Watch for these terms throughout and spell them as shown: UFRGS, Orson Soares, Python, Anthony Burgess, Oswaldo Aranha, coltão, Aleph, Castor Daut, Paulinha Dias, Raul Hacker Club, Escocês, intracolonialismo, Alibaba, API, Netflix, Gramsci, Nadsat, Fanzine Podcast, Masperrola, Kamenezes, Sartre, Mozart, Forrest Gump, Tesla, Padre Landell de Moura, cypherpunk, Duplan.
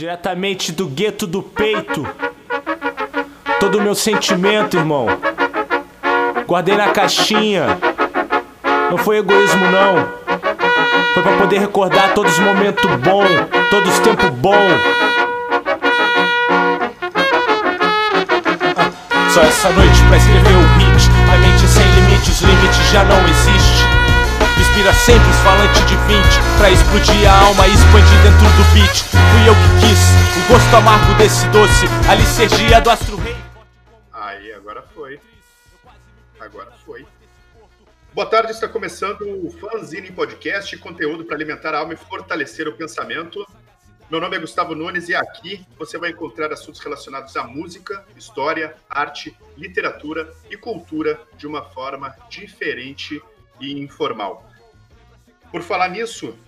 Diretamente do gueto do peito, todo o meu sentimento, irmão. Guardei na caixinha. Não foi egoísmo, não. Foi pra poder recordar todos os momentos bons, todos os tempos bons. Só essa noite pra escrever o hit. A mente sem limite, os limites já não existem. Inspira sempre os falantes de 20, pra explodir a alma e expandir dentro do beat. Fui eu que quis, o gosto amargo desse doce, a licergia do astro rei. Aí, agora foi. Agora foi. Boa tarde, está começando o Fanzine Podcast, conteúdo para alimentar a alma e fortalecer o pensamento. Meu nome é Gustavo Nunes e aqui você vai encontrar assuntos relacionados à música, história, arte, literatura e cultura de uma forma diferente e informal. Por falar nisso,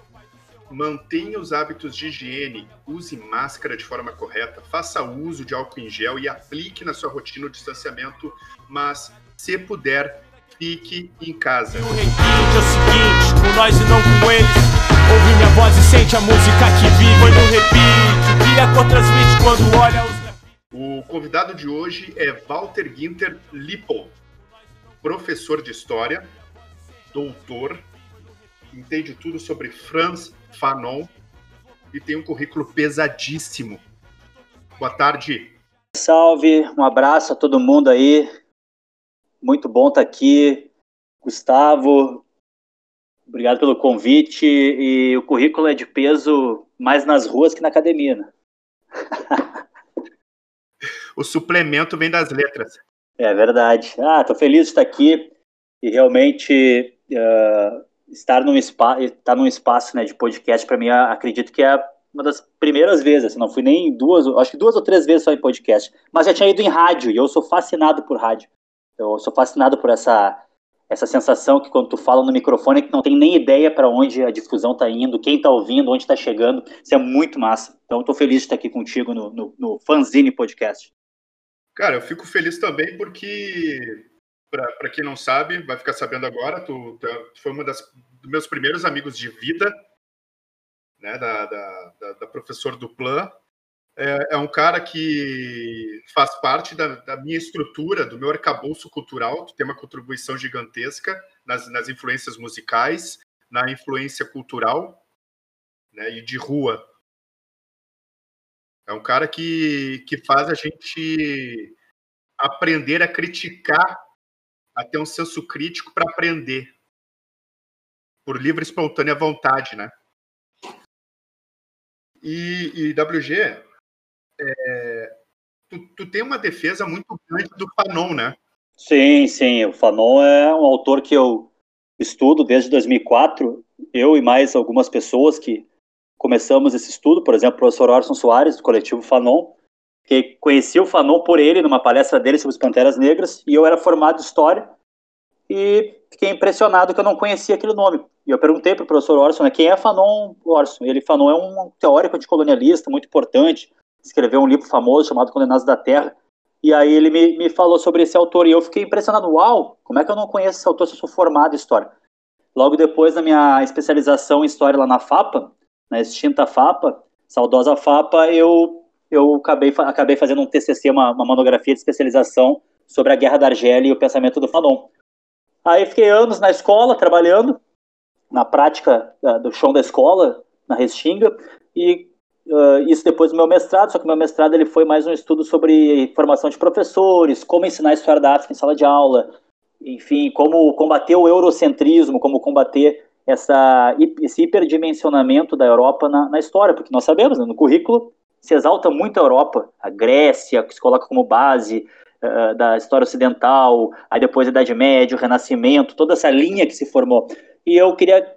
mantenha os hábitos de higiene, use máscara de forma correta, faça uso de álcool em gel e aplique na sua rotina o distanciamento, mas, se puder, fique em casa. O requinte é o seguinte, com nós e não com eles, ouve minha voz e sente a música que vive, foi no repique, e a cor transmite quando olha os... O convidado de hoje é Walter Günter Lipp, professor de História, doutor, entende tudo sobre Frantz Fanon e tem um currículo pesadíssimo. Boa tarde. Salve, um abraço a todo mundo aí. Muito bom estar aqui. Gustavo, obrigado pelo convite. E o currículo é de peso mais nas ruas que na academia, né? O suplemento vem das letras. É verdade. Ah, tô feliz de estar aqui e realmente... Estar num espaço, né, de podcast, para mim, acredito que é uma das primeiras vezes, assim, não fui nem duas, acho que 2 ou 3 vezes só em podcast, mas já tinha ido em rádio, e eu sou fascinado por rádio, eu sou fascinado por essa sensação que quando tu fala no microfone, que não tem nem ideia para onde a difusão tá indo, quem tá ouvindo, onde tá chegando, isso é muito massa, então eu tô feliz de estar aqui contigo no Fanzine Podcast. Cara, eu fico feliz também porque... Para quem não sabe, vai ficar sabendo agora, tu foi uma dos meus primeiros amigos de vida, né, da professor Duplan. É um cara que faz parte da minha estrutura, do meu arcabouço cultural, tu tem uma contribuição gigantesca nas influências musicais, na influência cultural, né, e de rua. É um cara que faz a gente aprender a criticar, até um senso crítico para aprender. Por livre e espontânea vontade, né? E WG, tu tem uma defesa muito grande do Fanon, né? Sim. O Fanon é um autor que eu estudo desde 2004. Eu e mais algumas pessoas que começamos esse estudo, por exemplo, o professor Orson Soares, do coletivo Fanon, que conheci o Fanon por ele, numa palestra dele sobre as Panteras Negras, e eu era formado em História, e fiquei impressionado que eu não conhecia aquele nome. E eu perguntei para o professor Orson, né, quem é Fanon Orson? Ele, Fanon é um teórico anticolonialista muito importante, escreveu um livro famoso chamado Condenados da Terra, e aí ele me falou sobre esse autor, e eu fiquei impressionado, uau, como é que eu não conheço esse autor se eu sou formado em História? Logo depois da minha especialização em História lá na FAPA, na extinta FAPA, saudosa FAPA, eu acabei fazendo um TCC, uma monografia de especialização sobre a Guerra da Argélia e o pensamento do Fanon. Aí fiquei anos na escola, trabalhando, na prática do chão da escola, na Restinga, e isso depois do meu mestrado, só que o meu mestrado ele foi mais um estudo sobre formação de professores, como ensinar a história da África em sala de aula, enfim, como combater o eurocentrismo, como combater esse hiperdimensionamento da Europa na história, porque nós sabemos, né, no currículo, se exalta muito a Europa, a Grécia, que se coloca como base da história ocidental, aí depois a Idade Média, o Renascimento, toda essa linha que se formou. E eu queria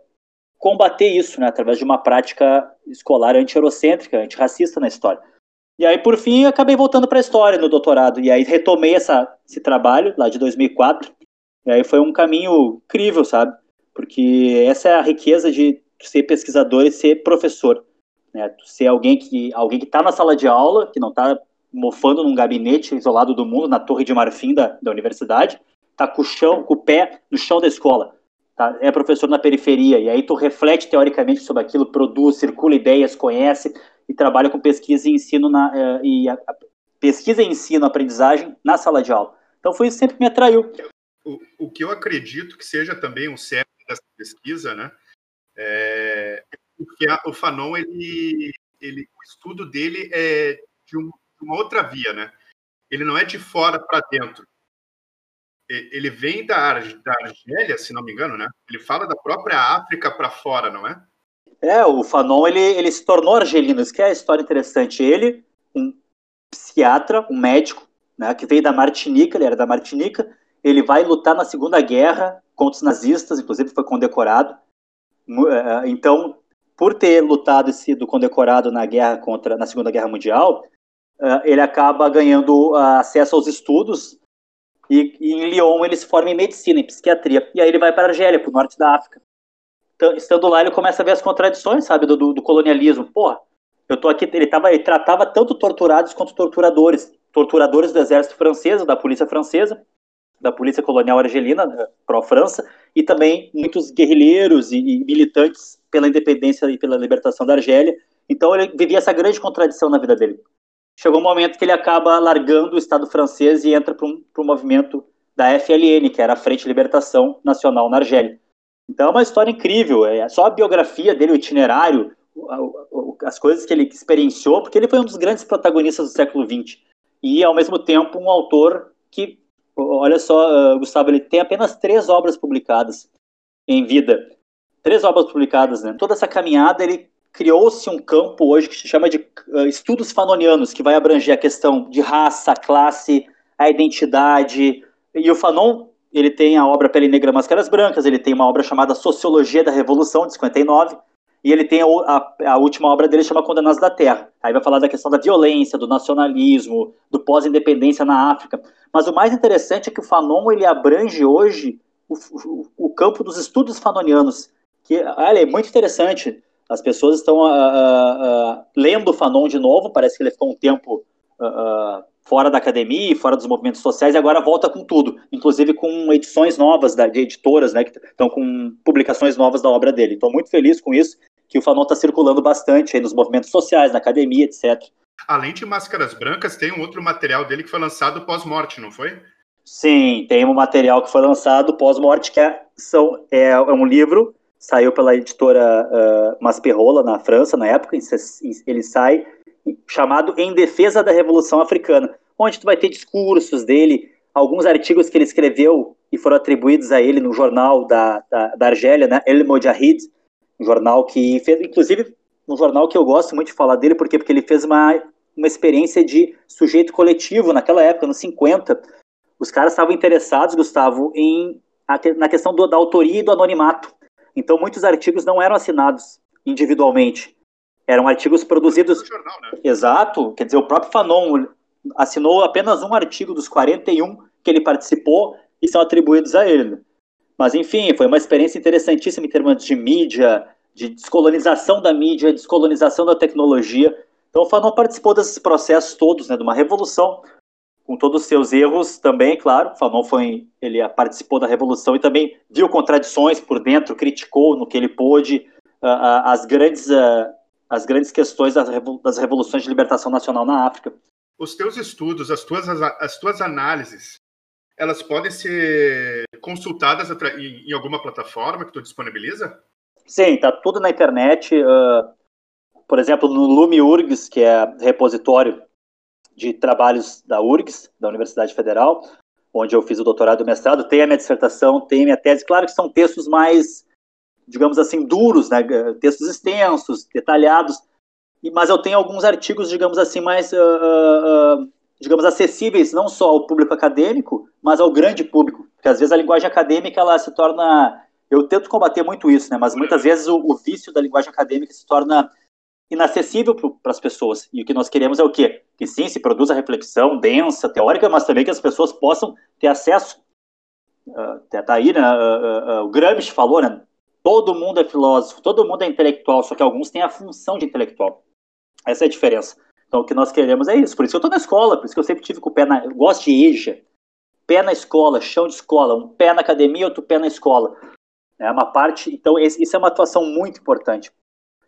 combater isso, né, através de uma prática escolar anti-eurocêntrica, antirracista na história. E aí, por fim, acabei voltando para a história no doutorado, e aí retomei esse trabalho lá de 2004, e aí foi um caminho incrível, sabe? Porque essa é a riqueza de ser pesquisador e ser professor. Né, ser alguém que está na sala de aula, que não está mofando num gabinete isolado do mundo, na torre de marfim da universidade, está com o pé no chão da escola, tá? É professor na periferia, e aí tu reflete teoricamente sobre aquilo, produz, circula ideias, conhece, e trabalha com pesquisa e ensino pesquisa e ensino, aprendizagem na sala de aula. Então foi isso que sempre me atraiu. O que eu acredito que seja também um cerne dessa pesquisa, né? É que o Fanon, o estudo dele é de uma outra via, né? Ele não é de fora para dentro. Ele vem da Argélia, se não me engano, né? Ele fala da própria África para fora, não é? É, o Fanon, ele se tornou argelino. Isso que é a história interessante. Ele, um psiquiatra, um médico, né, que veio da Martinica, ele era da Martinica, ele vai lutar na Segunda Guerra contra os nazistas, inclusive foi condecorado. Então, por ter lutado e sido condecorado na Segunda Guerra Mundial, ele acaba ganhando acesso aos estudos, e em Lyon ele se forma em medicina, em psiquiatria, e aí ele vai para a Argélia, para o norte da África. Então, estando lá, ele começa a ver as contradições, sabe, do colonialismo. Porra, eu tô aqui, ele tratava tanto torturados quanto torturadores do exército francês, da polícia francesa, da polícia colonial argelina, pró-França, e também muitos guerrilheiros e militantes pela independência e pela libertação da Argélia. Então ele vivia essa grande contradição na vida dele. Chegou um momento que ele acaba largando o Estado francês e entra para um movimento da FLN, que era a Frente de Libertação Nacional na Argélia. Então é uma história incrível, é só a biografia dele, o itinerário, as coisas que ele experienciou, porque ele foi um dos grandes protagonistas do século XX. E, ao mesmo tempo, um autor que, olha só, Gustavo, ele tem apenas 3 obras publicadas em vida. 3 obras publicadas, né? Toda essa caminhada, ele criou-se um campo hoje que se chama de estudos fanonianos, que vai abranger a questão de raça, classe, a identidade. E o Fanon, ele tem a obra Pele Negra, Máscaras Brancas, ele tem uma obra chamada Sociologia da Revolução, de 59, e ele tem a última obra dele, chama Condenados da Terra. Aí vai falar da questão da violência, do nacionalismo, do pós-independência na África. Mas o mais interessante é que o Fanon, ele abrange hoje o campo dos estudos fanonianos, que, olha, é muito interessante. As pessoas estão lendo Fanon de novo, parece que ele ficou um tempo fora da academia e fora dos movimentos sociais, e agora volta com tudo, inclusive com edições novas de editoras, né, que estão com publicações novas da obra dele. Estou muito feliz com isso, que o Fanon está circulando bastante aí nos movimentos sociais, na academia, etc. Além de Máscaras Brancas, tem um outro material dele que foi lançado pós-morte, não foi? Sim, tem um material que foi lançado pós-morte, que é um livro. Saiu pela editora Masperrola, na França, na época. Ele sai chamado Em Defesa da Revolução Africana, onde tu vai ter discursos dele, alguns artigos que ele escreveu e foram atribuídos a ele no jornal da Argélia, né? El Modjahid, um jornal que fez, inclusive, um jornal que eu gosto muito de falar dele, porque ele fez uma experiência de sujeito coletivo naquela época, nos 50. Os caras estavam interessados, Gustavo, na questão da autoria e do anonimato. Então, muitos artigos não eram assinados individualmente. Eram artigos produzidos... No jornal, né? Exato. Quer dizer, o próprio Fanon assinou apenas um artigo dos 41 que ele participou e são atribuídos a ele. Mas, enfim, foi uma experiência interessantíssima em termos de mídia, de descolonização da mídia, descolonização da tecnologia. Então, o Fanon participou desses processos todos, né, de uma revolução, com todos os seus erros também, claro. Fanon ele participou da Revolução e também viu contradições por dentro, criticou no que ele pôde as grandes questões das revoluções de libertação nacional na África. Os teus estudos, as tuas análises, elas podem ser consultadas em alguma plataforma que tu disponibiliza? Sim, está tudo na internet. Por exemplo, no Lumiurgs, que é repositório de trabalhos da UFRGS, da Universidade Federal, onde eu fiz o doutorado e o mestrado, tem a minha dissertação, tem a minha tese. Claro que são textos mais, digamos assim, duros, né? Textos extensos, detalhados, mas eu tenho alguns artigos, digamos assim, mais acessíveis, não só ao público acadêmico, mas ao grande público, porque às vezes a linguagem acadêmica, ela se torna... Eu tento combater muito isso, né? Mas muitas vezes o vício da linguagem acadêmica se torna inacessível para as pessoas, e o que nós queremos é o quê? Que sim, se produza reflexão densa, teórica, mas também que as pessoas possam ter acesso. Tá aí, né? O Gramsci falou, né? Todo mundo é filósofo, todo mundo é intelectual, só que alguns têm a função de intelectual. Essa é a diferença. Então o que nós queremos é isso, por isso que eu estou na escola, por isso que eu sempre tive com o pé na... Eu gosto de EJA, pé na escola, chão de escola, um pé na academia, outro pé na escola. É uma parte, então isso é uma atuação muito importante.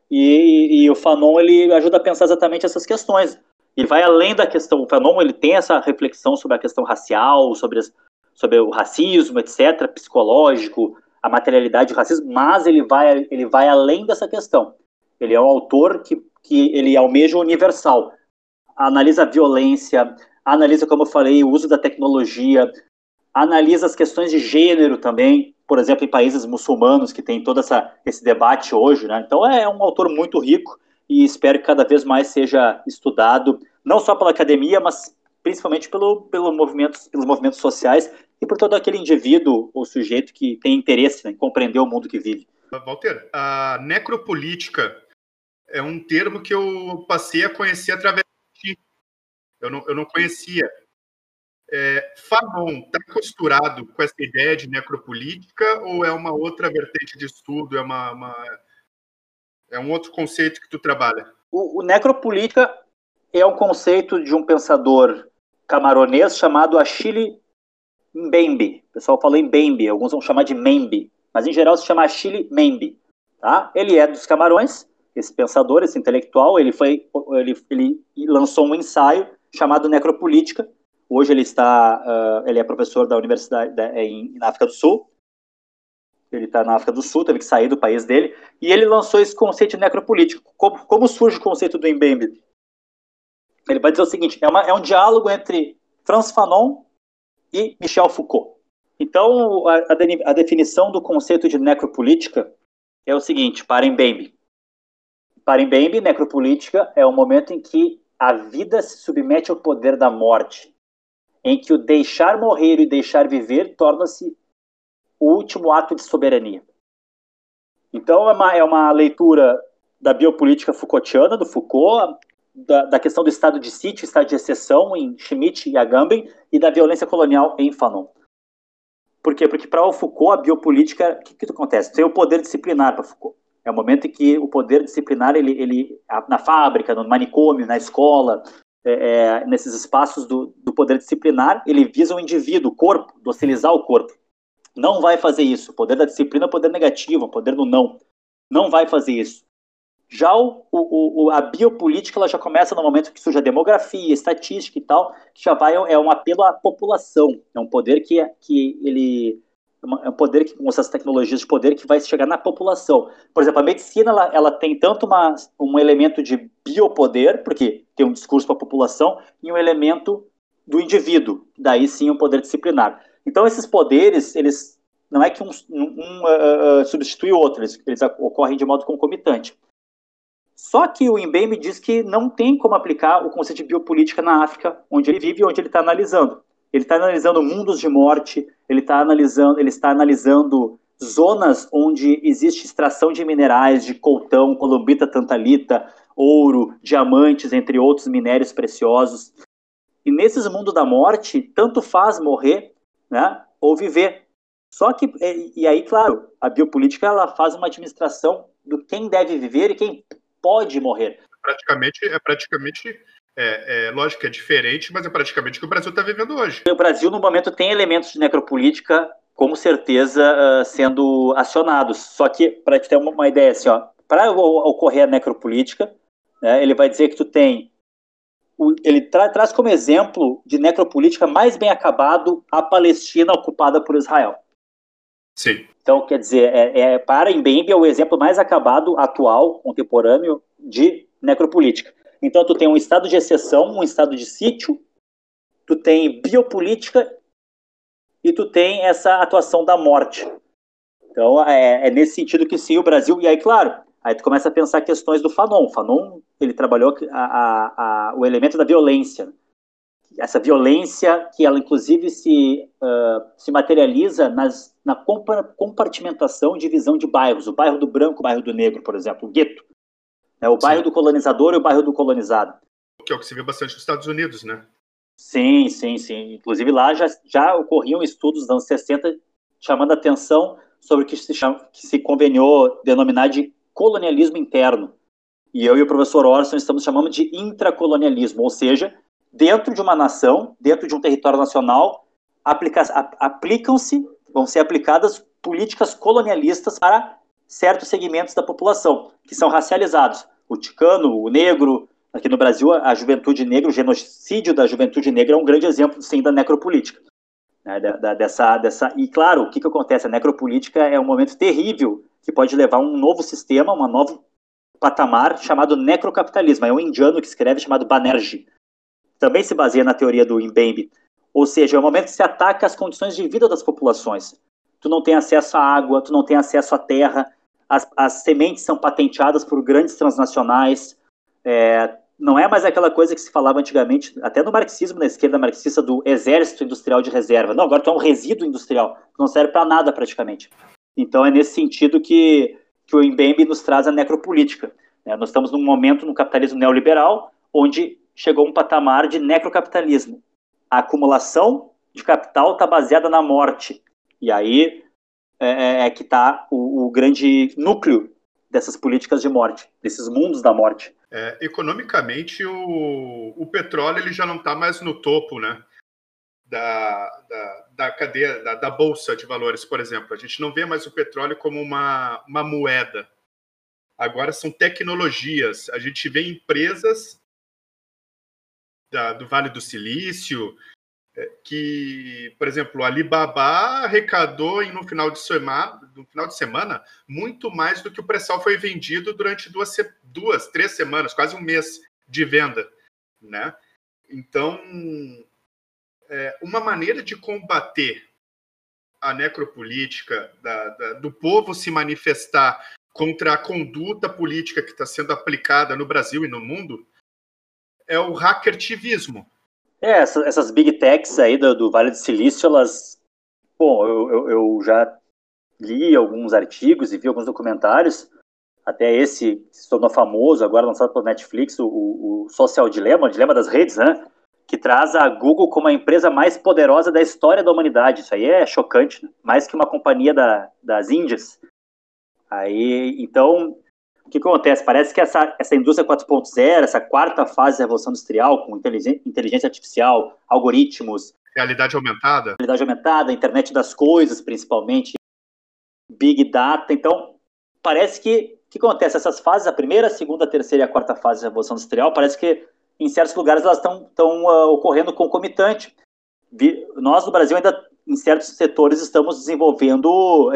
E o Fanon, ele ajuda a pensar exatamente essas questões. Ele vai além da questão... O Fanon, ele tem essa reflexão sobre a questão racial, sobre o racismo, etc., psicológico, a materialidade do racismo, mas ele vai além dessa questão. Ele é um autor que ele almeja o universal. Analisa a violência, analisa, como eu falei, o uso da tecnologia, analisa as questões de gênero também, por exemplo, em países muçulmanos, que tem todo esse debate hoje, né? Então é um autor muito rico e espero que cada vez mais seja estudado, não só pela academia, mas principalmente pelos movimentos sociais e por todo aquele indivíduo ou sujeito que tem interesse, né, em compreender o mundo que vive. Walter, a necropolítica é um termo que eu passei a conhecer através de ti. Eu não conhecia. Fanon está costurado com essa ideia de necropolítica ou é uma outra vertente de estudo, é um outro conceito que tu trabalha? O necropolítica é um conceito de um pensador camaronês chamado Achille Mbembe. O pessoal fala Mbembe, alguns vão chamar de Membe, mas em geral se chama Achille Mbembe, tá? Ele é dos Camarões, esse pensador, esse intelectual, ele lançou um ensaio chamado Necropolítica. Hoje ele é professor da universidade na África do Sul. Ele está na África do Sul, teve que sair do país dele. E ele lançou esse conceito de necropolítico. Como surge o conceito do Mbembe? Ele vai dizer o seguinte, é um diálogo entre Frantz Fanon e Michel Foucault. Então, a definição do conceito de necropolítica é o seguinte, para Mbembe. Para Mbembe, necropolítica é o momento em que a vida se submete ao poder da morte, em que o deixar morrer e deixar viver torna-se o último ato de soberania. Então, é uma leitura da biopolítica Foucaultiana, do Foucault, da questão do estado de sítio, estado de exceção em Schmitt e Agamben, e da violência colonial em Fanon. Por quê? Porque para o Foucault, a biopolítica, o que acontece? Tem o poder disciplinar para Foucault. É o momento em que o poder disciplinar, ele na fábrica, no manicômio, na escola... nesses espaços do poder disciplinar, ele visa o indivíduo, o corpo, docilizar o corpo. Não vai fazer isso. O poder da disciplina é o poder negativo, o poder do não. Não vai fazer isso. Já a biopolítica, ela já começa no momento que surge a demografia, estatística e tal, que já é um apelo à população. É um poder é um poder que, com essas tecnologias de poder, que vai chegar na população. Por exemplo, a medicina, ela tem tanto um elemento de biopoder, porque tem um discurso para a população, e um elemento do indivíduo, daí sim o poder disciplinar. Então esses poderes, eles não é que um substitui o outro, eles ocorrem de modo concomitante. Só que o Mbembe diz que não tem como aplicar o conceito de biopolítica na África, onde ele vive e onde ele está analisando. Ele está analisando mundos de morte, ele está analisando zonas onde existe extração de minerais, de coltão, columbita, tantalita, ouro, diamantes, entre outros minérios preciosos. E nesses mundos da morte, tanto faz morrer, né, ou viver. Só que, e aí, claro, a biopolítica ela faz uma administração do quem deve viver e quem pode morrer. Lógico que é diferente, mas é praticamente o que o Brasil está vivendo hoje. O Brasil, no momento, tem elementos de necropolítica, com certeza, sendo acionados. Só que, para te ter uma ideia, assim, para ocorrer a necropolítica, né, ele vai dizer que tu tem... Ele traz como exemplo de necropolítica mais bem acabado a Palestina ocupada por Israel. Sim. Então, quer dizer, para Mbembe é o exemplo mais acabado, atual, contemporâneo, de necropolítica. Então, tu tem um estado de exceção, um estado de sítio, tu tem biopolítica e tu tem essa atuação da morte. Então, é nesse sentido que sim, o Brasil... E aí, claro, aí tu começa a pensar questões do Fanon. O Fanon, ele trabalhou o elemento da violência. Essa violência que ela, inclusive, se materializa na compartimentação e divisão de bairros. O bairro do branco, o bairro do negro, por exemplo, o gueto. É o bairro, sim, do colonizador e o bairro do colonizado. Que é o que se vê bastante nos Estados Unidos, né? Sim, sim, sim. Inclusive lá já ocorriam estudos dos anos 60 chamando a atenção sobre o que se conveniou denominar de colonialismo interno. E eu e o professor Orson estamos chamando de intracolonialismo, ou seja, dentro de uma nação, dentro de um território nacional, aplicam-se, vão ser aplicadas políticas colonialistas para certos segmentos da população, que são racializados. O ticano, o negro, aqui no Brasil, a juventude negra, o genocídio da juventude negra é um grande exemplo, sim, da necropolítica. Né? E, claro, o que acontece? A necropolítica é um momento terrível que pode levar a um novo sistema, um novo patamar chamado necrocapitalismo. É um indiano que escreve chamado Banerjee. Também se baseia na teoria do Mbembe. Ou seja, é um momento que se ataca as condições de vida das populações. Tu não tem acesso à água, tu não tem acesso à terra, as sementes são patenteadas por grandes transnacionais. Não é mais aquela coisa que se falava antigamente, até no marxismo, na esquerda marxista, do exército industrial de reserva. Não, agora tu é um resíduo industrial, não serve para nada praticamente. Então é nesse sentido que o Mbembe nos traz a necropolítica. Nós estamos num momento no capitalismo neoliberal, onde chegou um patamar de necrocapitalismo. A acumulação de capital está baseada na morte. E aí é que está o grande núcleo dessas políticas de morte, desses mundos da morte. Economicamente, o petróleo ele já não está mais no topo, né, da cadeia, da bolsa de valores, por exemplo. A gente não vê mais o petróleo como uma moeda. Agora são tecnologias. A gente vê empresas do Vale do Silício, que, por exemplo, o Alibaba arrecadou no final de semana muito mais do que o pré-sal foi vendido durante três semanas, quase um mês de venda, né? Então, uma maneira de combater a necropolítica, do povo se manifestar contra a conduta política que está sendo aplicada no Brasil e no mundo, é o hackertivismo. Essas big techs aí do Vale do Silício, elas... Bom, eu já li alguns artigos e vi alguns documentários, até esse que se tornou famoso, agora lançado pela Netflix, o Social Dilemma, o Dilema das Redes, né? Que traz a Google como a empresa mais poderosa da história da humanidade. Isso aí é chocante, né? Mais que uma companhia das Índias. Aí, então... O que acontece? Parece que essa indústria 4.0, essa quarta fase da revolução industrial, com inteligência artificial, algoritmos... Realidade aumentada, internet das coisas, principalmente, big data. Então, parece que... O que acontece? Essas fases, a primeira, a segunda, a terceira e a quarta fase da revolução industrial, parece que, em certos lugares, elas estão ocorrendo concomitante. Nós, no Brasil, ainda, em certos setores, estamos desenvolvendo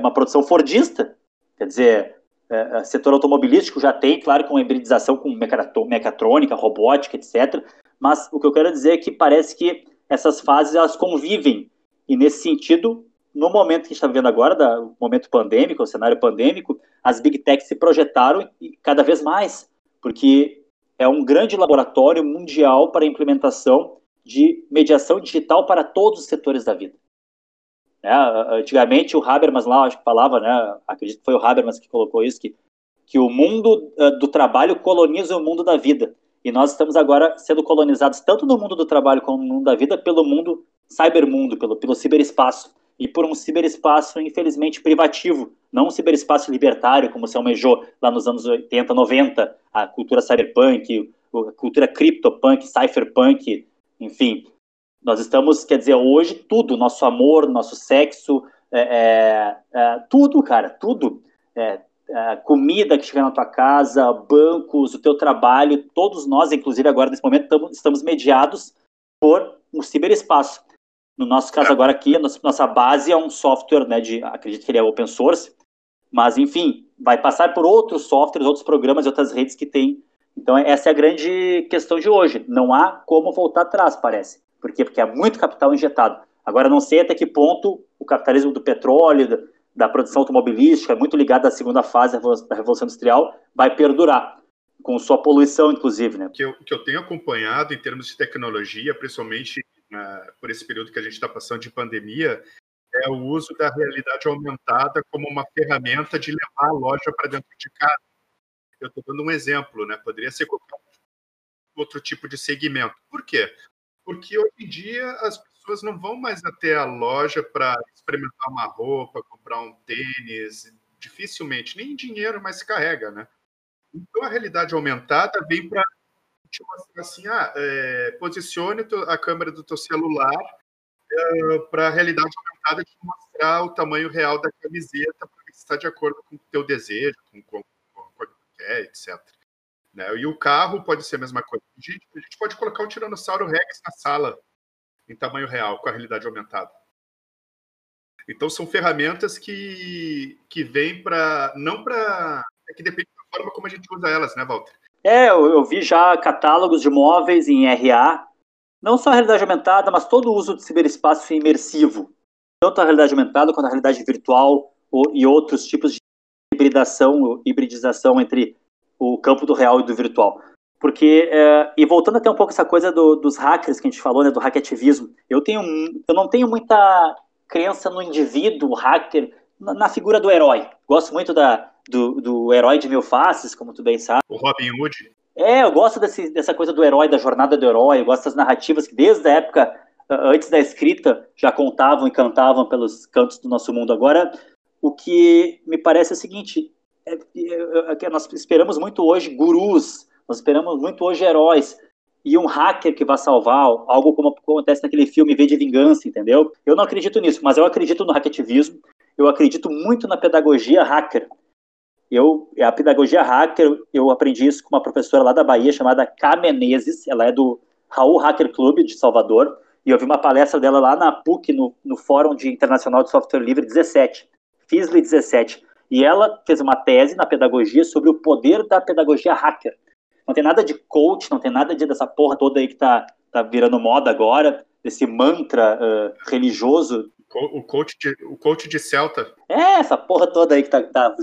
uma produção fordista. Quer dizer... setor automobilístico já tem, claro, com hibridização com mecatrônica, robótica, etc. Mas o que eu quero dizer é que parece que essas fases, elas convivem. E nesse sentido, no momento que a gente está vivendo agora, o momento pandêmico, o cenário pandêmico, as big techs se projetaram e cada vez mais, porque é um grande laboratório mundial para a implementação de mediação digital para todos os setores da vida. Antigamente o Habermas lá, acho que falava, né, acredito que foi o Habermas que colocou isso, que o mundo do trabalho coloniza o mundo da vida, e nós estamos agora sendo colonizados tanto no mundo do trabalho como no mundo da vida pelo mundo cybermundo, pelo ciberespaço, e por um ciberespaço infelizmente privativo, não um ciberespaço libertário como se almejou lá nos anos 80, 90, a cultura cyberpunk, a cultura criptopunk, cypherpunk, enfim. Nós estamos, quer dizer, hoje tudo, nosso amor, nosso sexo, tudo, cara, tudo. Comida que chega na tua casa, bancos, o teu trabalho, todos nós, inclusive agora nesse momento, estamos mediados por um ciberespaço. No nosso caso agora aqui, a nossa base é um software, né, acredito que ele é open source, mas enfim, vai passar por outros softwares, outros programas e outras redes que tem. Então essa é a grande questão de hoje, não há como voltar atrás, parece. Por quê? Porque há muito capital injetado. Agora, não sei até que ponto o capitalismo do petróleo, da produção automobilística, muito ligado à segunda fase da Revolução Industrial, vai perdurar, com sua poluição, inclusive. Né? O que eu tenho acompanhado em termos de tecnologia, principalmente por esse período que a gente está passando de pandemia, é o uso da realidade aumentada como uma ferramenta de levar a loja para dentro de casa. Eu estou dando um exemplo, né? Poderia ser qualquer outro tipo de segmento. Por quê? Porque hoje em dia as pessoas não vão mais até a loja para experimentar uma roupa, comprar um tênis, dificilmente, nem dinheiro mais se carrega, né? Então a realidade aumentada vem para te mostrar assim, posicione a câmera do teu celular para a realidade aumentada te mostrar o tamanho real da camiseta, para ver está de acordo com o teu desejo, com o que tu quer, etc. Né? E o carro pode ser a mesma coisa. A gente pode colocar um Tiranossauro Rex na sala, em tamanho real, com a realidade aumentada. Então, são ferramentas que vêm para... Não para... É que depende da forma como a gente usa elas, né, Walter? É, eu vi já catálogos de móveis em RA. Não só a realidade aumentada, mas todo o uso do ciberespaço imersivo. Tanto a realidade aumentada quanto a realidade virtual e outros tipos de hibridização entre o campo do real e do virtual. Porque, e voltando até um pouco essa coisa dos hackers que a gente falou, né, do hackativismo, eu não tenho muita crença no indivíduo hacker, na figura do herói. Gosto muito do herói de mil faces, como tu bem sabe. O Robin Hood. É, eu gosto dessa coisa do herói, da jornada do herói, eu gosto das narrativas que desde a época, antes da escrita, já contavam e cantavam pelos cantos do nosso mundo. Agora, o que me parece é o seguinte, nós esperamos muito hoje gurus, nós esperamos muito hoje heróis, e um hacker que vai salvar algo como acontece naquele filme V de Vingança, entendeu? Eu não acredito nisso, mas eu acredito no hackativismo, eu acredito muito na pedagogia hacker. A pedagogia hacker, eu aprendi isso com uma professora lá da Bahia, chamada Kamenezes, ela é do Raul Hacker Club, de Salvador, e eu vi uma palestra dela lá na PUC, no Fórum Internacional de Software Livre 17, Fisli 17, e ela fez uma tese na pedagogia sobre o poder da pedagogia hacker. Não tem nada de coach, não tem nada dessa porra toda aí que tá virando moda agora, desse mantra religioso. O coach de Celta. É, essa porra toda aí que tá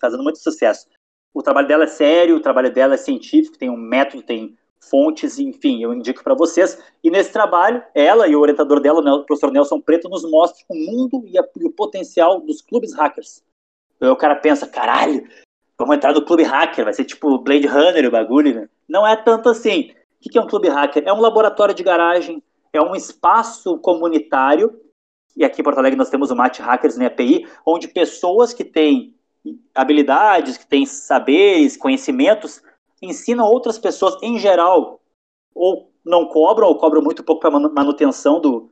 fazendo muito sucesso. O trabalho dela é sério, o trabalho dela é científico, tem um método, tem fontes, enfim, eu indico para vocês. E nesse trabalho, ela e o orientador dela, o professor Nelson Preto, nos mostram o mundo e o potencial dos clubes hackers. Aí o cara pensa, caralho, vamos entrar no clube hacker, vai ser tipo Blade Runner o bagulho, né? Não é tanto assim. O que é um clube hacker? É um laboratório de garagem, é um espaço comunitário, e aqui em Porto Alegre nós temos o Mate Hackers na API, onde pessoas que têm habilidades, que têm saberes, conhecimentos, ensinam outras pessoas em geral, ou não cobram, ou cobram muito pouco para manutenção do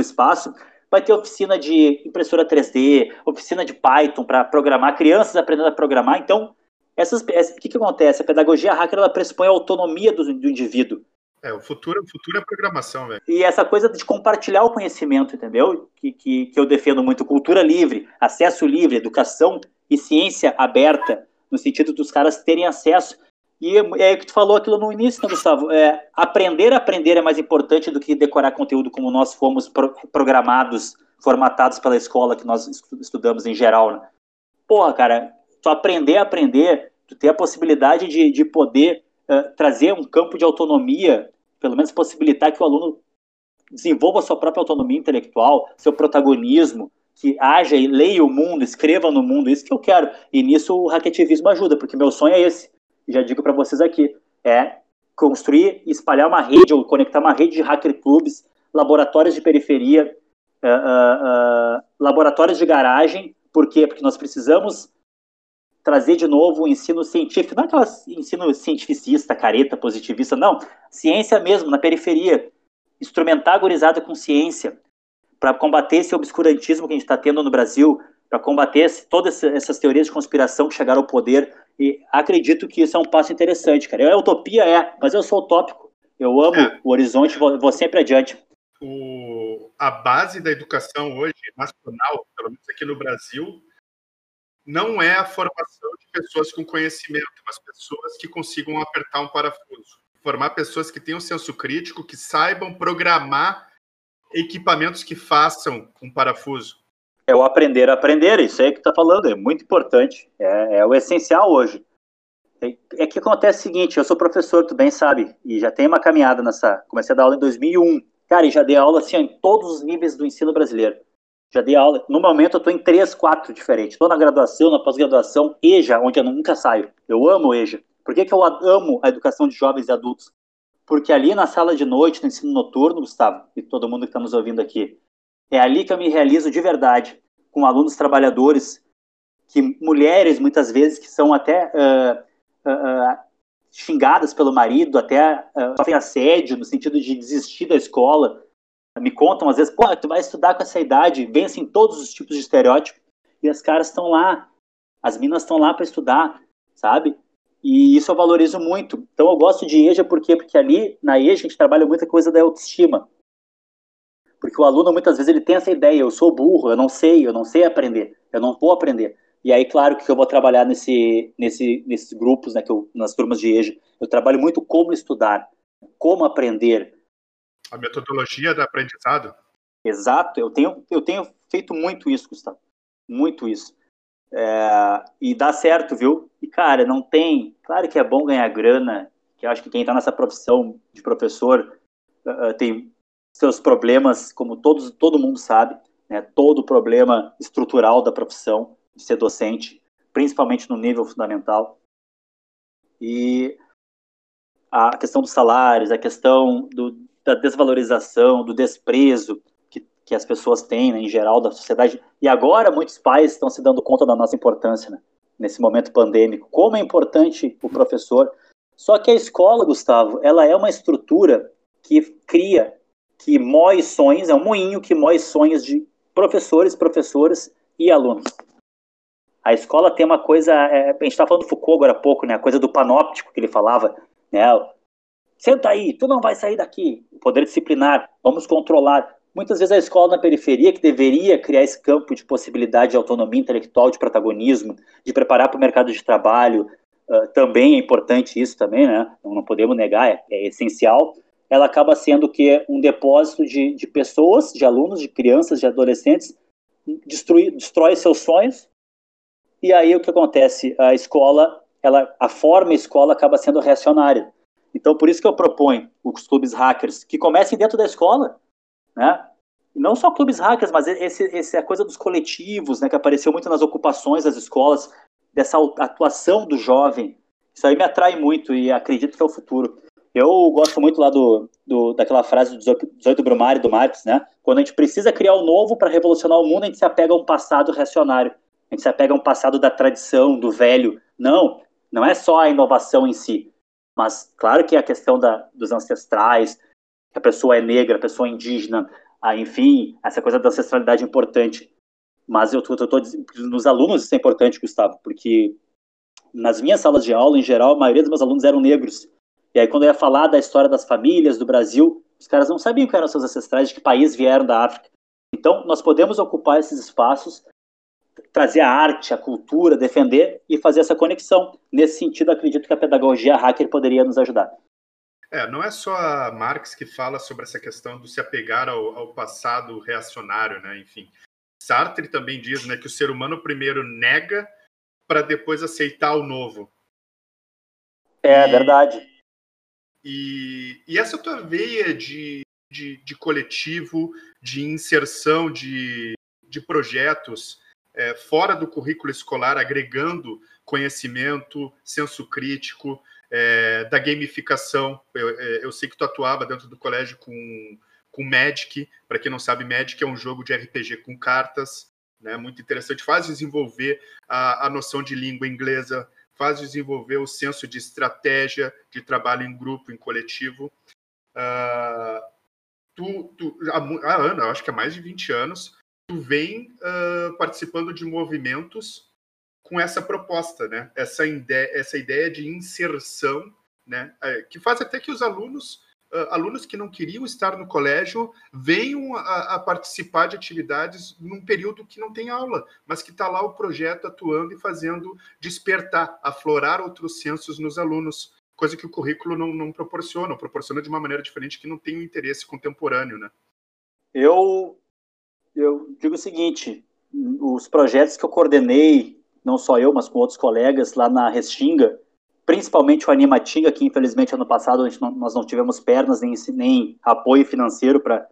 espaço. Vai ter oficina de impressora 3D, oficina de Python para programar, crianças aprendendo a programar. Então, o que acontece? A pedagogia hacker, ela pressupõe a autonomia do indivíduo. É, o futuro é programação, velho. E essa coisa de compartilhar o conhecimento, entendeu? Que eu defendo muito. Cultura livre, acesso livre, educação e ciência aberta, no sentido dos caras terem acesso. E é o que tu falou aquilo no início, né, Gustavo? Aprender é mais importante do que decorar conteúdo, como nós fomos programados, formatados pela escola que nós estudamos em geral, né? Porra, cara, tu aprender a aprender, tu ter a possibilidade de poder trazer um campo de autonomia, pelo menos possibilitar que o aluno desenvolva a sua própria autonomia intelectual, seu protagonismo, que haja e leia o mundo, escreva no mundo, isso que eu quero. E nisso o hackativismo ajuda, porque meu sonho é esse. Já digo para vocês aqui, é construir e espalhar uma rede, ou conectar uma rede de hacker clubs, laboratórios de periferia, laboratórios de garagem. Por quê? Porque nós precisamos trazer de novo o ensino científico, não é aquele ensino cientificista, careta, positivista, não. Ciência mesmo, na periferia, instrumentar a gurizada com ciência, para combater esse obscurantismo que a gente está tendo no Brasil, para combater todas essas teorias de conspiração que chegaram ao poder. E acredito que isso é um passo interessante, cara. A utopia é, mas eu sou utópico. Eu amo o horizonte, vou sempre adiante. A base da educação hoje, nacional, pelo menos aqui no Brasil, não é a formação de pessoas com conhecimento, mas pessoas que consigam apertar um parafuso. Formar pessoas que tenham senso crítico, que saibam programar equipamentos que façam um parafuso. É o aprender a aprender, isso aí que tu tá falando, é muito importante, é o essencial hoje. É que acontece o seguinte, eu sou professor, tu bem sabe, e já tenho uma caminhada nessa, comecei a dar aula em 2001, cara, e já dei aula assim em todos os níveis do ensino brasileiro, já dei aula, no momento eu tô em 3, 4 diferentes, tô na graduação, na pós-graduação, EJA, onde eu nunca saio, eu amo EJA. Por que eu amo a educação de jovens e adultos? Porque ali na sala de noite, no ensino noturno, Gustavo, e todo mundo que tá nos ouvindo aqui, é ali que eu me realizo de verdade, com alunos trabalhadores, mulheres muitas vezes que são até xingadas pelo marido, até sofrem assédio no sentido de desistir da escola. Me contam às vezes, pô, tu vai estudar com essa idade, vencem todos os tipos de estereótipo. e as caras estão lá, as minas estão lá para estudar, sabe? E isso eu valorizo muito. Então eu gosto de EJA, por quê? Porque ali, na EJA, a gente trabalha muita coisa da autoestima. Porque o aluno, muitas vezes, ele tem essa ideia, eu sou burro, eu não sei aprender, eu não vou aprender. E aí, claro, que eu vou trabalhar nesses grupos, né, nas turmas de EJA, eu trabalho muito como estudar, como aprender. A metodologia do aprendizado. Exato, eu tenho feito muito isso, Gustavo, muito isso. E dá certo, viu? E, cara, não tem... Claro que é bom ganhar grana, que eu acho que quem está nessa profissão de professor tem seus problemas, como todo mundo sabe, né? Todo problema estrutural da profissão de ser docente, principalmente no nível fundamental. E a questão dos salários, a questão da desvalorização, do desprezo que as pessoas têm, né, em geral, da sociedade. E agora muitos pais estão se dando conta da nossa importância, né, nesse momento pandêmico. Como é importante o professor. Só que a escola, Gustavo, ela é uma estrutura que cria, que moe sonhos, é um moinho que moe sonhos de professores, professoras e alunos. A escola tem uma coisa, a gente estava falando do Foucault agora há pouco, né, a coisa do panóptico que ele falava, né, senta aí, tu não vai sair daqui, o poder disciplinar, vamos controlar. Muitas vezes a escola na periferia, que deveria criar esse campo de possibilidade de autonomia intelectual, de protagonismo, de preparar para o mercado de trabalho, também é importante isso também, né? Não podemos negar, é essencial. Ela acaba sendo que um depósito de pessoas, de alunos, de crianças, de adolescentes, destrói seus sonhos. E aí o que acontece? A escola, a forma escola acaba sendo reacionária. Então por isso que eu proponho os clubes hackers, que comecem dentro da escola, né? Não só clubes hackers, mas essa coisa dos coletivos, né, que apareceu muito nas ocupações das escolas, dessa atuação do jovem. Isso aí me atrai muito e acredito que é o futuro. Eu gosto muito lá daquela frase do 18 Brumário, do Marx, né? Quando a gente precisa criar o novo para revolucionar o mundo, a gente se apega a um passado reacionário, a gente se apega a um passado da tradição, do velho. Não é só a inovação em si, mas claro que é a questão dos ancestrais, a pessoa é negra, a pessoa é indígena, enfim, essa coisa da ancestralidade é importante. Mas eu tô dizendo, nos alunos isso é importante, Gustavo, porque nas minhas salas de aula, em geral, a maioria dos meus alunos eram negros. E aí, quando eu ia falar da história das famílias, do Brasil, os caras não sabiam quem eram seus ancestrais, de que país vieram da África. Então, nós podemos ocupar esses espaços, trazer a arte, a cultura, defender e fazer essa conexão. Nesse sentido, acredito que a pedagogia hacker poderia nos ajudar. Não é só Marx que fala sobre essa questão de se apegar ao passado reacionário, né? Enfim, Sartre também diz, né, que o ser humano primeiro nega para depois aceitar o novo. Verdade. E essa tua veia de coletivo, de inserção de projetos fora do currículo escolar, agregando conhecimento, senso crítico, da gamificação. Eu sei que tu atuava dentro do colégio com Magic. Para quem não sabe, Magic é um jogo de RPG com cartas, né, muito interessante, faz desenvolver a noção de língua inglesa, faz desenvolver o senso de estratégia, de trabalho em grupo, em coletivo. A Ana, eu acho que há mais de 20 anos, tu vem participando de movimentos com essa proposta, né? Essa ideia de inserção, né? Que faz até que os alunos que não queriam estar no colégio venham a participar de atividades num período que não tem aula, mas que está lá o projeto atuando e fazendo despertar, aflorar outros sensos nos alunos, coisa que o currículo não proporciona de uma maneira diferente, que não tem um interesse contemporâneo, né? Eu digo o seguinte, os projetos que eu coordenei, não só eu, mas com outros colegas lá na Restinga, principalmente o Animatinga, que infelizmente ano passado nós não tivemos pernas nem apoio financeiro, para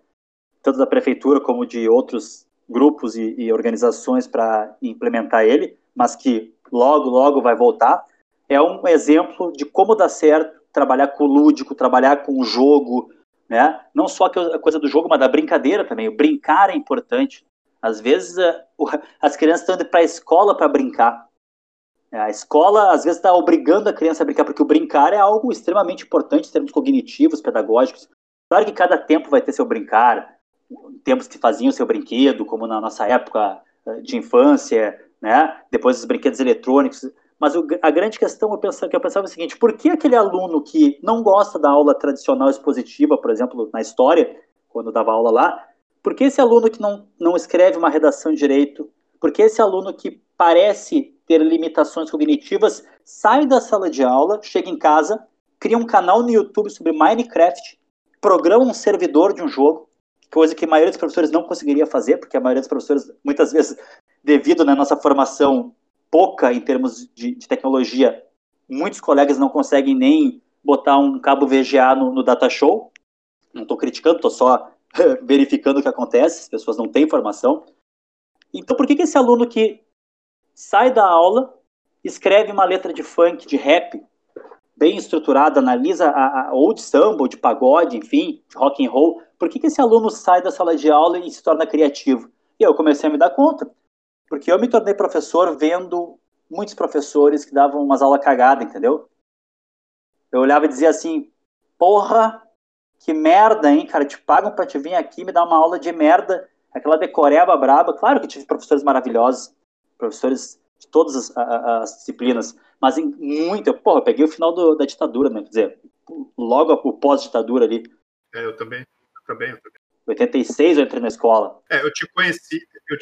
tanto da prefeitura como de outros grupos e organizações para implementar ele, mas que logo vai voltar. É um exemplo de como dá certo trabalhar com o lúdico, trabalhar com o jogo, né? Não só a coisa do jogo, mas da brincadeira também. O brincar é importante. Às vezes, as crianças estão indo para a escola para brincar. A escola, às vezes, está obrigando a criança a brincar, porque o brincar é algo extremamente importante em termos cognitivos, pedagógicos. Claro que cada tempo vai ter seu brincar, tempos que faziam seu brinquedo, como na nossa época, de infância, né? Depois os brinquedos eletrônicos. Mas a grande questão que eu pensava é o seguinte: por que aquele aluno que não gosta da aula tradicional expositiva, por exemplo, na história, quando eu dava aula lá, por que esse aluno que não escreve uma redação de direito, por que esse aluno que parece ter limitações cognitivas sai da sala de aula, chega em casa, cria um canal no YouTube sobre Minecraft, programa um servidor de um jogo, coisa que a maioria dos professores não conseguiria fazer, porque a maioria dos professores, muitas vezes, devido à nossa formação pouca em termos de tecnologia, muitos colegas não conseguem nem botar um cabo VGA no data show. Não estou criticando, estou só verificando o que acontece, as pessoas não têm formação. Então, por que esse aluno que sai da aula, escreve uma letra de funk, de rap, bem estruturada, analisa ou de samba, ou de pagode, enfim, de rock and roll, por que esse aluno sai da sala de aula e se torna criativo? E eu comecei a me dar conta, porque eu me tornei professor vendo muitos professores que davam umas aulas cagadas, entendeu? Eu olhava e dizia assim, porra, que merda, hein, cara, te pagam pra te vir aqui me dar uma aula de merda, aquela decoreba braba. Claro que tive professores maravilhosos, professores de todas as disciplinas, mas em muito, porra, eu peguei o final da ditadura, né? Quer dizer, logo o pós-ditadura ali. É, eu também. 86 eu entrei na escola. É, eu te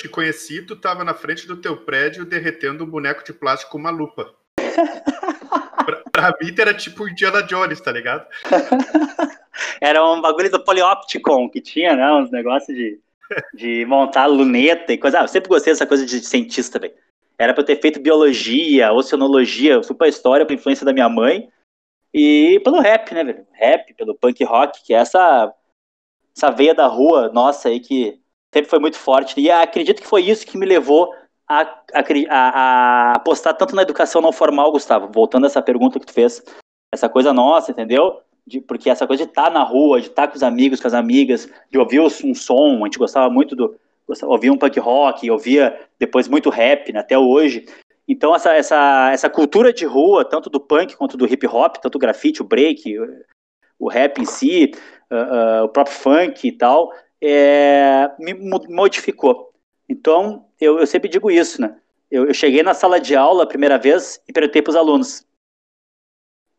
conheci, tu tava na frente do teu prédio derretendo um boneco de plástico com uma lupa. pra mim era tipo Indiana Jones, tá ligado? Era um bagulho do Polyopticon que tinha, né, uns negócios de montar luneta e coisa. Ah, eu sempre gostei dessa coisa de cientista, velho. Era pra eu ter feito biologia, oceanologia, eu fui pra história, pra influência da minha mãe, e pelo rap, né, velho? Rap, pelo punk rock, que é essa veia da rua nossa aí que sempre foi muito forte. E acredito que foi isso que me levou a apostar tanto na educação não formal, Gustavo. Voltando a essa pergunta que tu fez, essa coisa nossa, entendeu? Porque essa coisa de estar na rua, de estar com os amigos, com as amigas, de ouvir um som, a gente gostava muito ouvia um punk rock, ouvia depois muito rap, né, até hoje. Então essa cultura de rua, tanto do punk quanto do hip hop, tanto o grafite, o break, o rap em si, o próprio funk e tal, me modificou. Então, eu sempre digo isso, né? Eu cheguei na sala de aula a primeira vez e perguntei para os alunos.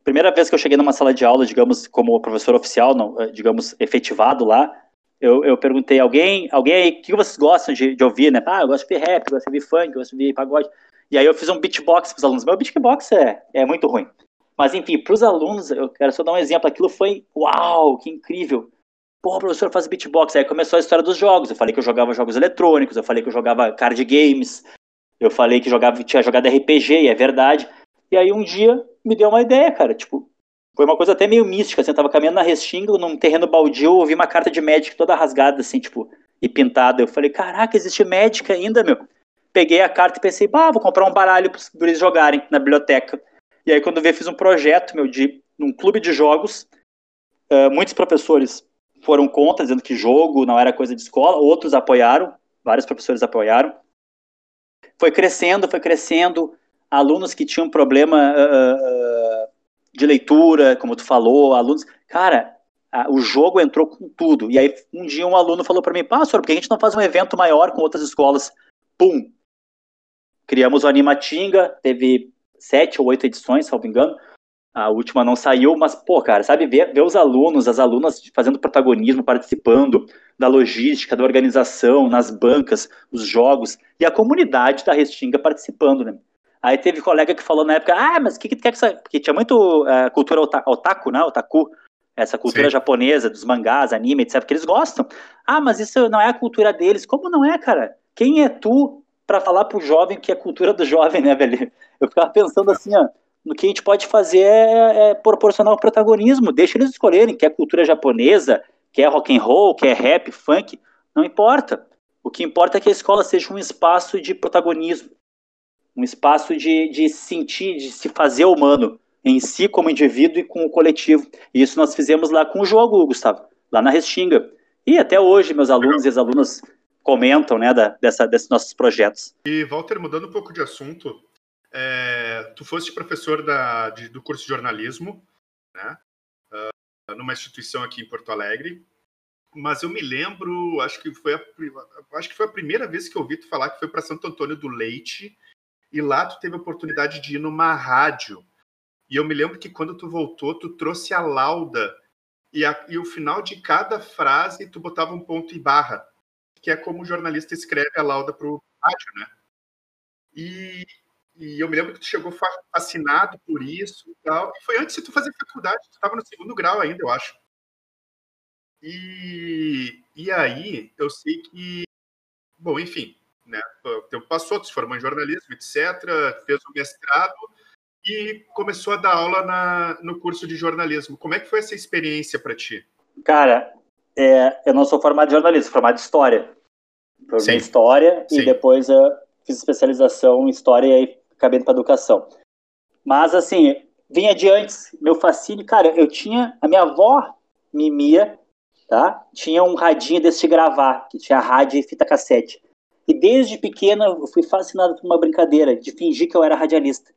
Primeira vez que eu cheguei numa sala de aula, digamos, como professor oficial, não, digamos, efetivado lá, eu perguntei, alguém aí, o que vocês gostam de ouvir, né? Ah, eu gosto de rap, eu gosto de ouvir funk, eu gosto de ouvir pagode. E aí eu fiz um beatbox para os alunos. Meu beatbox é muito ruim. Mas, enfim, para os alunos, eu quero só dar um exemplo. Aquilo foi, uau, que incrível. Porra, o professor faz beatbox. Aí começou a história dos jogos. Eu falei que eu jogava jogos eletrônicos, eu falei que eu jogava card games, eu falei que tinha jogado RPG, e é verdade. E aí um dia me deu uma ideia, cara. Tipo, foi uma coisa até meio mística, assim. Eu tava caminhando na Restinga, num terreno baldio, eu vi uma carta de Magic toda rasgada, assim, tipo, e pintada. Eu falei, caraca, existe Magic ainda, meu. Peguei a carta e pensei, vou comprar um baralho para eles jogarem na biblioteca. E aí, quando eu fiz um projeto, meu, num clube de jogos, muitos professores foram contra, dizendo que jogo não era coisa de escola, outros apoiaram, vários professores apoiaram. Foi crescendo, alunos que tinham problema de leitura, como tu falou, alunos... Cara, o jogo entrou com tudo. E aí, um dia, um aluno falou para mim, senhor, por que a gente não faz um evento maior com outras escolas? Pum! Criamos o Animatinga, teve 7 ou 8 edições, salvo engano. A última não saiu, mas, pô, cara, sabe, ver os alunos, as alunas fazendo protagonismo, participando da logística, da organização, nas bancas, os jogos, e a comunidade da Restinga participando, né? Aí teve colega que falou na época, mas o que quer que saia? Porque tinha muito cultura otaku, né? Otaku, essa cultura, sim, japonesa, dos mangás, anime, etc, que eles gostam. Mas isso não é a cultura deles. Como não é, cara? Quem é tu para falar pro jovem que é a cultura do jovem, né, velho? Eu ficava pensando assim, ó, no que a gente pode fazer é proporcionar o protagonismo, deixa eles escolherem, quer cultura japonesa, quer rock and roll, quer rap, funk, não importa. O que importa é que a escola seja um espaço de protagonismo, um espaço de sentir, de se fazer humano, em si como indivíduo e com o coletivo. E isso nós fizemos lá com o jogo, Gustavo, lá na Restinga. E até hoje, meus alunos e as alunas comentam, né, desses nossos projetos. E, Walter, mudando um pouco de assunto, tu foste professor do curso de jornalismo, né, numa instituição aqui em Porto Alegre, mas eu me lembro, acho que foi a primeira vez que eu ouvi tu falar que foi para Santo Antônio do Leite, e lá tu teve a oportunidade de ir numa rádio. E eu me lembro que quando tu voltou, tu trouxe a lauda, e o final de cada frase tu botava um ponto e barra, que é como o jornalista escreve a lauda para o rádio, né? E eu me lembro que tu chegou fascinado por isso e tal. E foi antes de tu fazer faculdade, tu estava no segundo grau ainda, eu acho. E aí, eu sei que... Bom, enfim, né? O tempo passou, tu se formou em jornalismo, etc. Fez o mestrado e começou a dar aula no curso de jornalismo. Como é que foi essa experiência para ti? Cara, eu não sou formado de jornalismo, sou formado de história. Formei história e depois eu fiz especialização em história e aí acabei indo para educação. Mas, assim, vinha de antes, meu fascínio... Cara, eu tinha... A minha avó, Mimia... Tá? Tinha um radinho desse de gravar, que tinha rádio e fita cassete. E desde pequena eu fui fascinado por uma brincadeira de fingir que eu era radialista.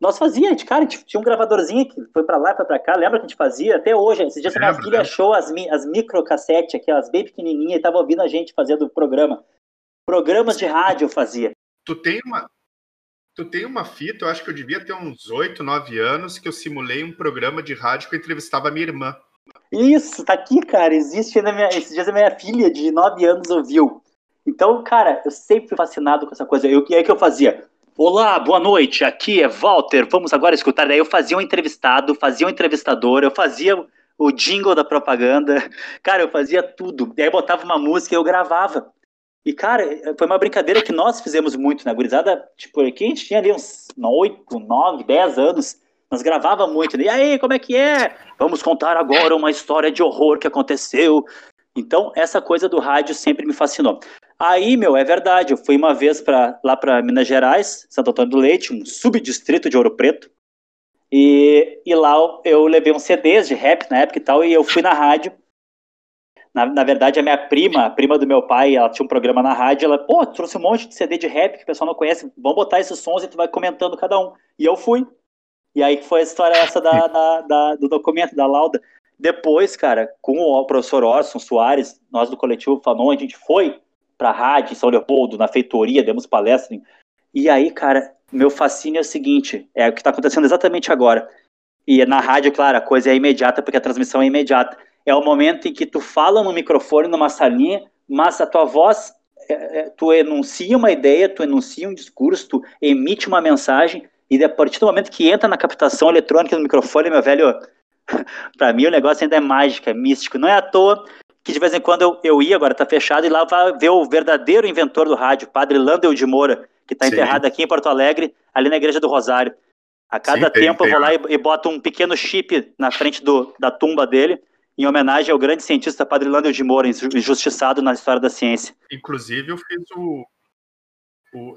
Nós fazíamos, cara, a gente tinha um gravadorzinho que foi pra lá e foi pra cá, lembra que a gente fazia? Até hoje, esses dias minha filha achou as microcassetes, aquelas bem pequenininhas, e tava ouvindo a gente fazendo programa. Programas de rádio eu fazia. Tu tem uma fita, eu acho que eu devia ter uns 8, 9 anos, que eu simulei um programa de rádio que eu entrevistava a minha irmã. Isso, tá aqui, cara, existe ainda, esses dias a minha filha de 9 anos ouviu. Então, cara, eu sempre fui fascinado com essa coisa. E aí que eu fazia? Olá, boa noite, aqui é Walter, vamos agora escutar. Daí eu fazia um entrevistado, fazia um entrevistador, eu fazia o jingle da propaganda. Cara, eu fazia tudo. Daí eu botava uma música e eu gravava. E, cara, foi uma brincadeira que nós fizemos muito, né, gurizada? Tipo, aqui a gente tinha ali uns 8, 9, 10 anos. Nós gravava muito, né? E aí, como é que é? Vamos contar agora uma história de horror que aconteceu. Então, essa coisa do rádio sempre me fascinou. Aí, meu, é verdade, eu fui uma vez lá para Minas Gerais, Santo Antônio do Leite, um subdistrito de Ouro Preto, e lá eu levei uns CDs de rap na época e tal, e eu fui na rádio. Na verdade, a minha prima, a prima do meu pai, ela tinha um programa na rádio, ela, pô, trouxe um monte de CD de rap que o pessoal não conhece, vamos botar esses sons e tu vai comentando cada um. E eu fui. E aí que foi a história essa do documento, da lauda. Depois, cara, com o professor Orson Soares, nós do coletivo Fanon, a gente foi pra rádio em São Leopoldo, na feitoria, demos palestra. E aí, cara, meu fascínio é o seguinte, é o que tá acontecendo exatamente agora. E na rádio, claro, a coisa é imediata, porque a transmissão é imediata. É o momento em que tu fala no microfone, numa salinha, mas a tua voz, tu enuncia uma ideia, tu enuncia um discurso, tu emite uma mensagem. E a partir do momento que entra na captação eletrônica do microfone, meu velho, pra mim o negócio ainda é mágico, é místico. Não é à toa que de vez em quando eu ia, agora tá fechado, e lá vai ver o verdadeiro inventor do rádio, Padre Landell de Moura, que tá enterrado aqui em Porto Alegre, ali na Igreja do Rosário. A cada tempo eu vou lá e boto um pequeno chip na frente da tumba dele, em homenagem ao grande cientista Padre Landell de Moura, injustiçado na história da ciência. Inclusive eu fiz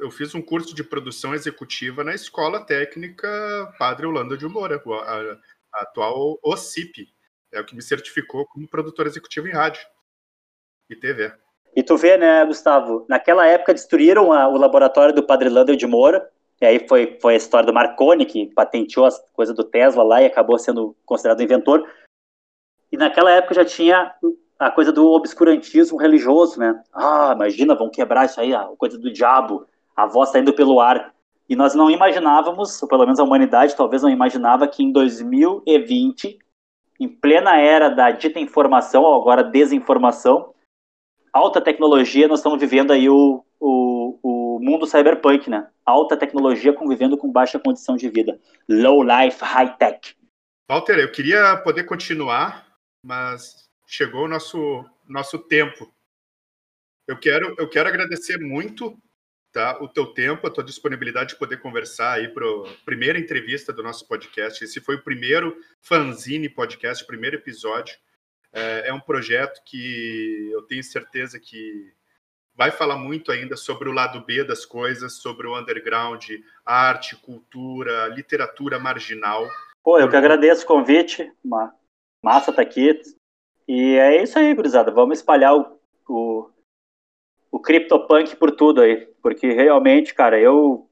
Eu fiz um curso de produção executiva na Escola Técnica Padre Landell de Moura, a atual OCIP. É o que me certificou como produtor executivo em rádio e TV. E tu vê, né, Gustavo? Naquela época destruíram o laboratório do Padre Landell de Moura, e aí foi a história do Marconi, que patenteou as coisas do Tesla lá e acabou sendo considerado inventor. E naquela época já tinha... a coisa do obscurantismo religioso, né? Ah, imagina, vão quebrar isso aí, a coisa do diabo, a voz saindo pelo ar. E nós não imaginávamos, ou pelo menos a humanidade talvez não imaginava, que em 2020, em plena era da dita informação, ou agora desinformação, alta tecnologia, nós estamos vivendo aí o mundo cyberpunk, né? Alta tecnologia convivendo com baixa condição de vida. Low life, high tech. Walter, eu queria poder continuar, mas... chegou o nosso tempo. Eu quero agradecer muito, tá, o teu tempo, a tua disponibilidade de poder conversar aí para a primeira entrevista do nosso podcast. Esse foi o primeiro Fanzine Podcast, o primeiro episódio. É um projeto que eu tenho certeza que vai falar muito ainda sobre o lado B das coisas, sobre o underground, arte, cultura, literatura marginal. Pô, eu que agradeço o convite. Massa tá aqui. E é isso aí, gurizada. Vamos espalhar o CryptoPunk por tudo aí. Porque realmente, cara, eu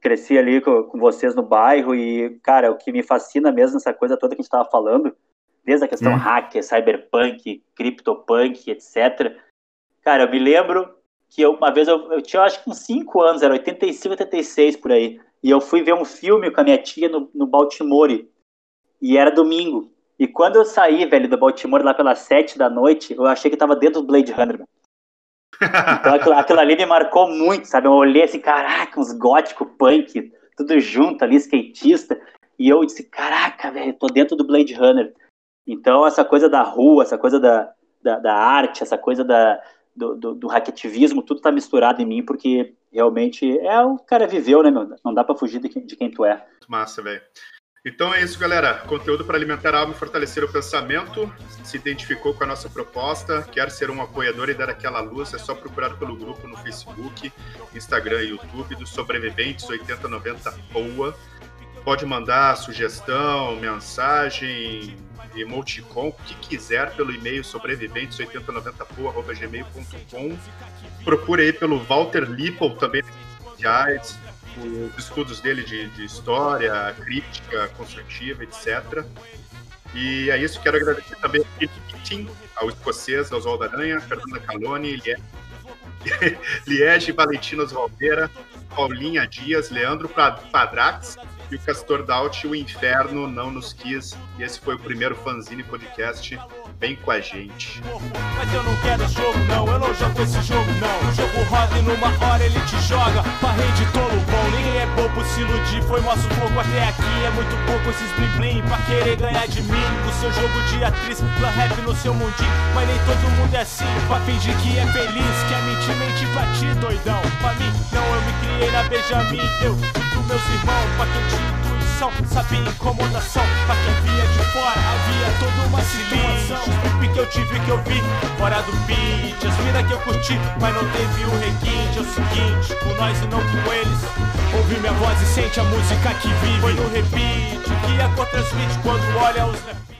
cresci ali com vocês no bairro e, cara, o que me fascina mesmo nessa coisa toda que a gente tava falando desde a questão hacker, cyberpunk, criptopunk, etc. Cara, eu me lembro que eu, uma vez eu tinha, acho que uns 5 anos, era 85, 86 por aí, e eu fui ver um filme com a minha tia no Baltimore, e era domingo. E quando eu saí, velho, do Baltimore lá pelas 7 da noite, eu achei que tava dentro do Blade Runner. Então aquilo ali me marcou muito, sabe? Eu olhei assim, caraca, uns gótico, punk, tudo junto ali, skatista. E eu disse, caraca, velho, tô dentro do Blade Runner. Então essa coisa da rua, essa coisa da arte, essa coisa do hackativismo, tudo tá misturado em mim, porque realmente o cara viveu, né, meu? Não dá pra fugir de quem tu é. Massa, velho. Então é isso, galera. Conteúdo para alimentar a alma e fortalecer o pensamento. Se identificou com a nossa proposta, quer ser um apoiador e dar aquela luz, é só procurar pelo grupo no Facebook, Instagram e YouTube dos Sobreviventes 8090poa. Pode mandar sugestão, mensagem, emoticon, o que quiser pelo e-mail sobreviventes8090poa@gmail.com. Procure aí pelo Walter Lippel também, os estudos dele de história, crítica, construtiva, etc. E é isso, quero agradecer também ao Escocês, ao Oswaldo Aranha, Fernanda Caloni, Liege Valentina Osvaldeira, Paulinha Dias, Leandro Padrax e o Castor Daut, o Inferno Não Nos Quis. E esse foi o primeiro Fanzine Podcast. Vem com a gente. Mas eu não quero jogo não, eu não jogo esse jogo não. O jogo roda e numa hora ele te joga pra rede tolo bom, ninguém é bobo se iludir. Foi nosso fogo até aqui, é muito pouco esses blim-blim pra querer ganhar de mim. O seu jogo de atriz, pra rap no seu mundinho. Mas nem todo mundo é assim, pra fingir que é feliz. Que é mentir, mentir pra ti, doidão. Pra mim, não, eu me criei na Benjamin. Eu e dos meus irmãos, pra quem te... Sabia incomodação, pra quem via de fora havia toda uma situação. Os pipi que eu tive que eu vi, fora do beat, as mina que eu curti, mas não teve o requinte. É o seguinte, com nós e não com eles. Ouvi minha voz e sente a música que vive. Foi no repeat, o que a cor transmite quando olha os...